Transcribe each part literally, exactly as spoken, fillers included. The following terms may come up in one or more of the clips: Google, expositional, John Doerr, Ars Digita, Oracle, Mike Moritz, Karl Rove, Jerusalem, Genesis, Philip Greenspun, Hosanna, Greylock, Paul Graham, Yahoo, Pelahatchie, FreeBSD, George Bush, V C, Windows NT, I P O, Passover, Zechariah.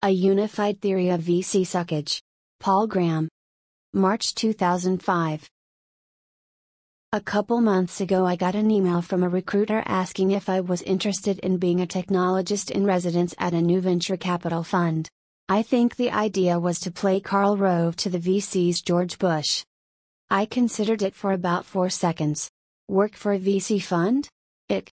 A Unified Theory of V C Suckage. Paul Graham. March two thousand five. A couple months ago I got an email from a recruiter asking if I was interested in being a technologist in residence at a new venture capital fund. I think the idea was to play Karl Rove to the V C's George Bush. I considered it for about four seconds. Work for a V C fund? Ick.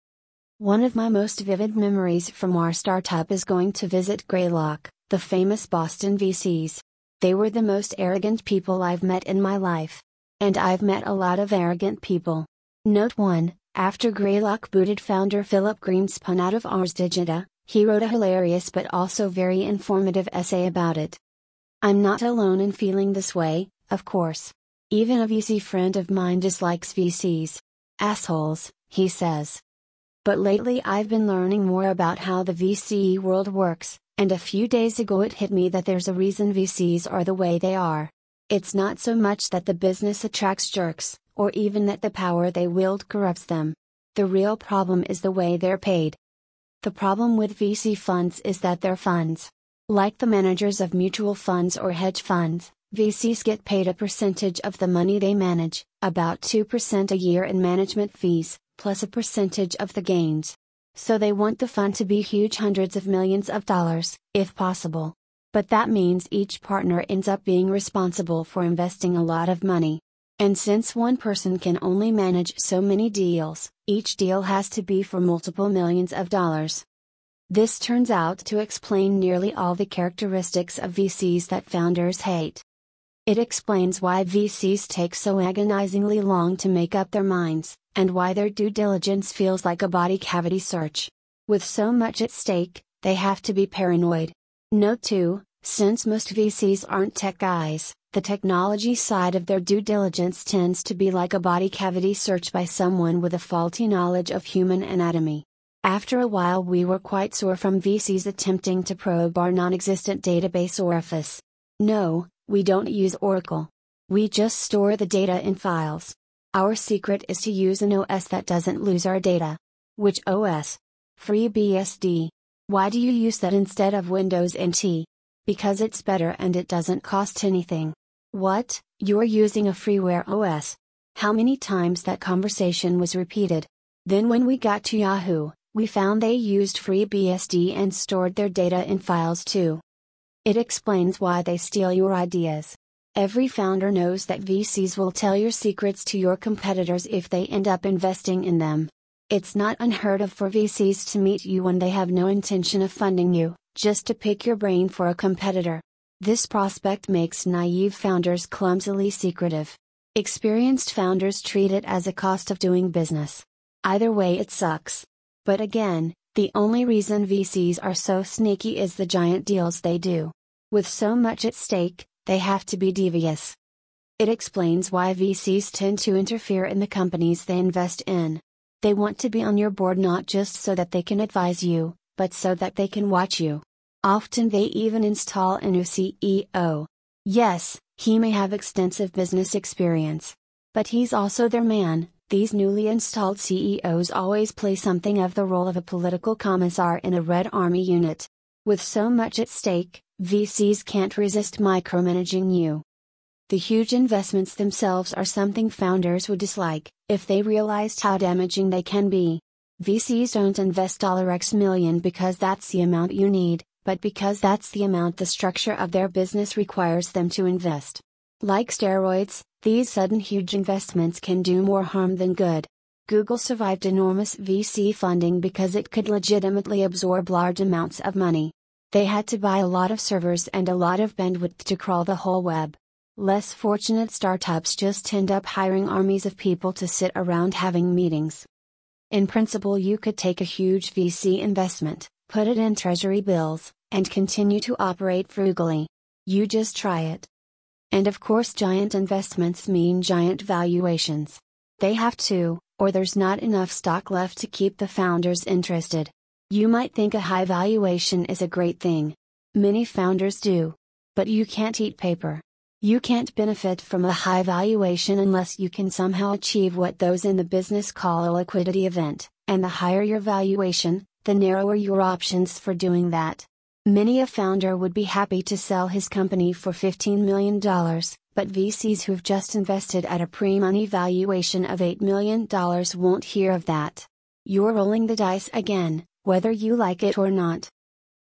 One of my most vivid memories from our startup is going to visit Greylock, the famous Boston V Cs. They were the most arrogant people I've met in my life. And I've met a lot of arrogant people. Note one, after Greylock booted founder Philip Greenspun out of Ars Digita, he wrote a hilarious but also very informative essay about it. I'm not alone in feeling this way, of course. Even a V C friend of mine dislikes V Cs. Assholes, he says. But lately I've been learning more about how the V C world works, and a few days ago it hit me that there's a reason V Cs are the way they are. It's not so much that the business attracts jerks, or even that the power they wield corrupts them. The real problem is the way they're paid. The problem with V C funds is that they're funds. Like the managers of mutual funds or hedge funds, V Cs get paid a percentage of the money they manage, about two percent a year in management fees, plus a percentage of the gains. So they want the fund to be huge, hundreds of millions of dollars, if possible. But that means each partner ends up being responsible for investing a lot of money. And since one person can only manage so many deals, each deal has to be for multiple millions of dollars. This turns out to explain nearly all the characteristics of V Cs that founders hate. It explains why V Cs take so agonizingly long to make up their minds, and why their due diligence feels like a body cavity search. With so much at stake, they have to be paranoid. Note two, since most V Cs aren't tech guys, the technology side of their due diligence tends to be like a body cavity search by someone with a faulty knowledge of human anatomy. After a while we were quite sore from V Cs attempting to probe our non-existent database orifice. No, we don't use Oracle. We just store the data in files. Our secret is to use an O S that doesn't lose our data. Which O S? FreeBSD. Why do you use that instead of Windows N T? Because it's better and it doesn't cost anything. What, you're using a freeware O S? How many times that conversation was repeated. Then when we got to Yahoo, we found they used FreeBSD and stored their data in files too. It explains why they steal your ideas. Every founder knows that V Cs will tell your secrets to your competitors if they end up investing in them. It's not unheard of for V Cs to meet you when they have no intention of funding you, just to pick your brain for a competitor. This prospect makes naive founders clumsily secretive. Experienced founders treat it as a cost of doing business. Either way it sucks. But again, the only reason V Cs are so sneaky is the giant deals they do. With so much at stake, they have to be devious. It explains why V Cs tend to interfere in the companies they invest in. They want to be on your board not just so that they can advise you, but so that they can watch you. Often they even install a new C E O. Yes, he may have extensive business experience. But he's also their man. These newly installed C E Os always play something of the role of a political commissar in a Red Army unit. With so much at stake, V Cs can't resist micromanaging you. The huge investments themselves are something founders would dislike, if they realized how damaging they can be. V Cs don't invest X million because that's the amount you need, but because that's the amount the structure of their business requires them to invest. Like steroids, these sudden huge investments can do more harm than good. Google survived enormous V C funding because it could legitimately absorb large amounts of money. They had to buy a lot of servers and a lot of bandwidth to crawl the whole web. Less fortunate startups just end up hiring armies of people to sit around having meetings. In principle, you could take a huge V C investment, put it in treasury bills, and continue to operate frugally. You just try it. And of course giant investments mean giant valuations. They have to, or there's not enough stock left to keep the founders interested. You might think a high valuation is a great thing. Many founders do. But you can't eat paper. You can't benefit from a high valuation unless you can somehow achieve what those in the business call a liquidity event, and the higher your valuation, the narrower your options for doing that. Many a founder would be happy to sell his company for fifteen million dollars, but V Cs who've just invested at a pre-money valuation of eight million dollars won't hear of that. You're rolling the dice again, whether you like it or not.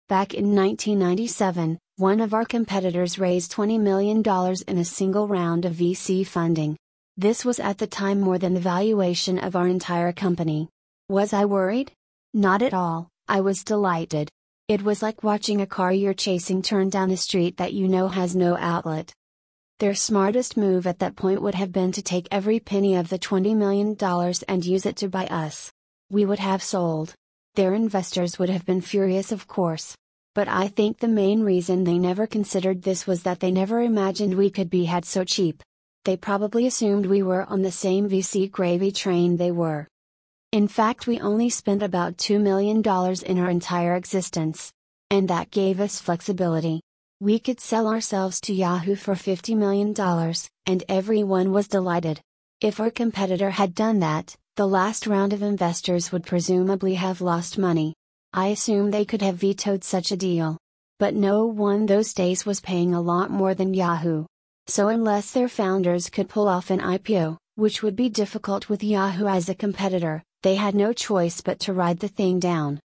Back in nineteen ninety-seven, one of our competitors raised twenty million dollars in a single round of V C funding. This was at the time more than the valuation of our entire company. Was I worried? Not at all, I was delighted. It was like watching a car you're chasing turn down a street that you know has no outlet. Their smartest move at that point would have been to take every penny of the twenty million dollars and use it to buy us. We would have sold. Their investors would have been furious, of course. But I think the main reason they never considered this was that they never imagined we could be had so cheap. They probably assumed we were on the same V C gravy train they were. In fact, we only spent about two million dollars in our entire existence. And that gave us flexibility. We could sell ourselves to Yahoo for fifty million dollars, and everyone was delighted. If our competitor had done that, the last round of investors would presumably have lost money. I assume they could have vetoed such a deal. But no one those days was paying a lot more than Yahoo. So unless their founders could pull off an I P O, which would be difficult with Yahoo as a competitor, they had no choice but to ride the thing down.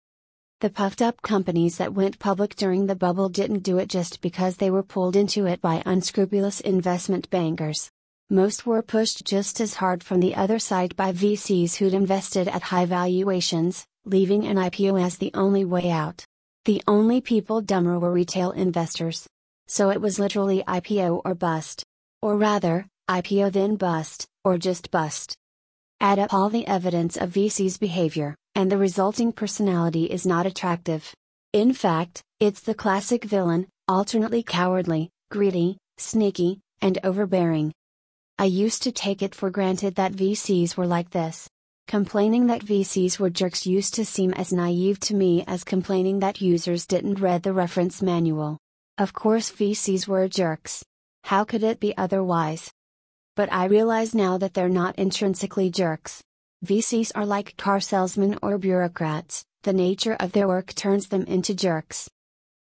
The puffed-up companies that went public during the bubble didn't do it just because they were pulled into it by unscrupulous investment bankers. Most were pushed just as hard from the other side by V Cs who'd invested at high valuations, leaving an I P O as the only way out. The only people dumber were retail investors. So it was literally I P O or bust. Or rather, I P O then bust, or just bust. Add up all the evidence of V C's behavior, and the resulting personality is not attractive. In fact, it's the classic villain, alternately cowardly, greedy, sneaky, and overbearing. I used to take it for granted that V Cs were like this. Complaining that V Cs were jerks used to seem as naive to me as complaining that users didn't read the reference manual. Of course V Cs were jerks. How could it be otherwise? But I realize now that they're not intrinsically jerks. V Cs are like car salesmen or bureaucrats, the nature of their work turns them into jerks.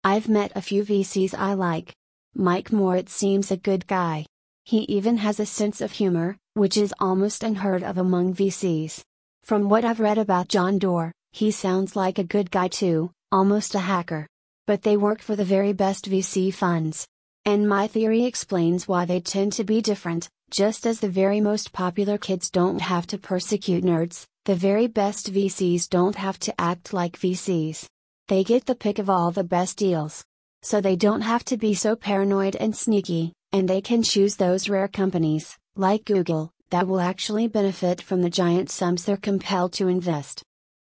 I've met a few V Cs I like. Mike Moritz seems a good guy. He even has a sense of humor, which is almost unheard of among V Cs. From what I've read about John Doerr, he sounds like a good guy too, almost a hacker. But they work for the very best V C funds. And my theory explains why they tend to be different. Just as the very most popular kids don't have to persecute nerds, the very best V Cs don't have to act like V Cs. They get the pick of all the best deals. So they don't have to be so paranoid and sneaky, and they can choose those rare companies, like Google, that will actually benefit from the giant sums they're compelled to invest.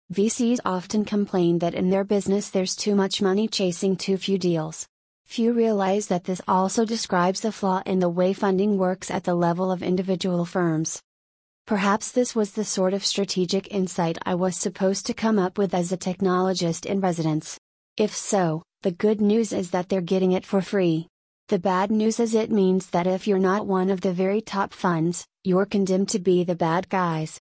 V Cs often complain that in their business there's too much money chasing too few deals. Few realize that this also describes a flaw in the way funding works at the level of individual firms. Perhaps this was the sort of strategic insight I was supposed to come up with as a technologist in residence. If so, the good news is that they're getting it for free. The bad news is it means that if you're not one of the very top funds, you're condemned to be the bad guys.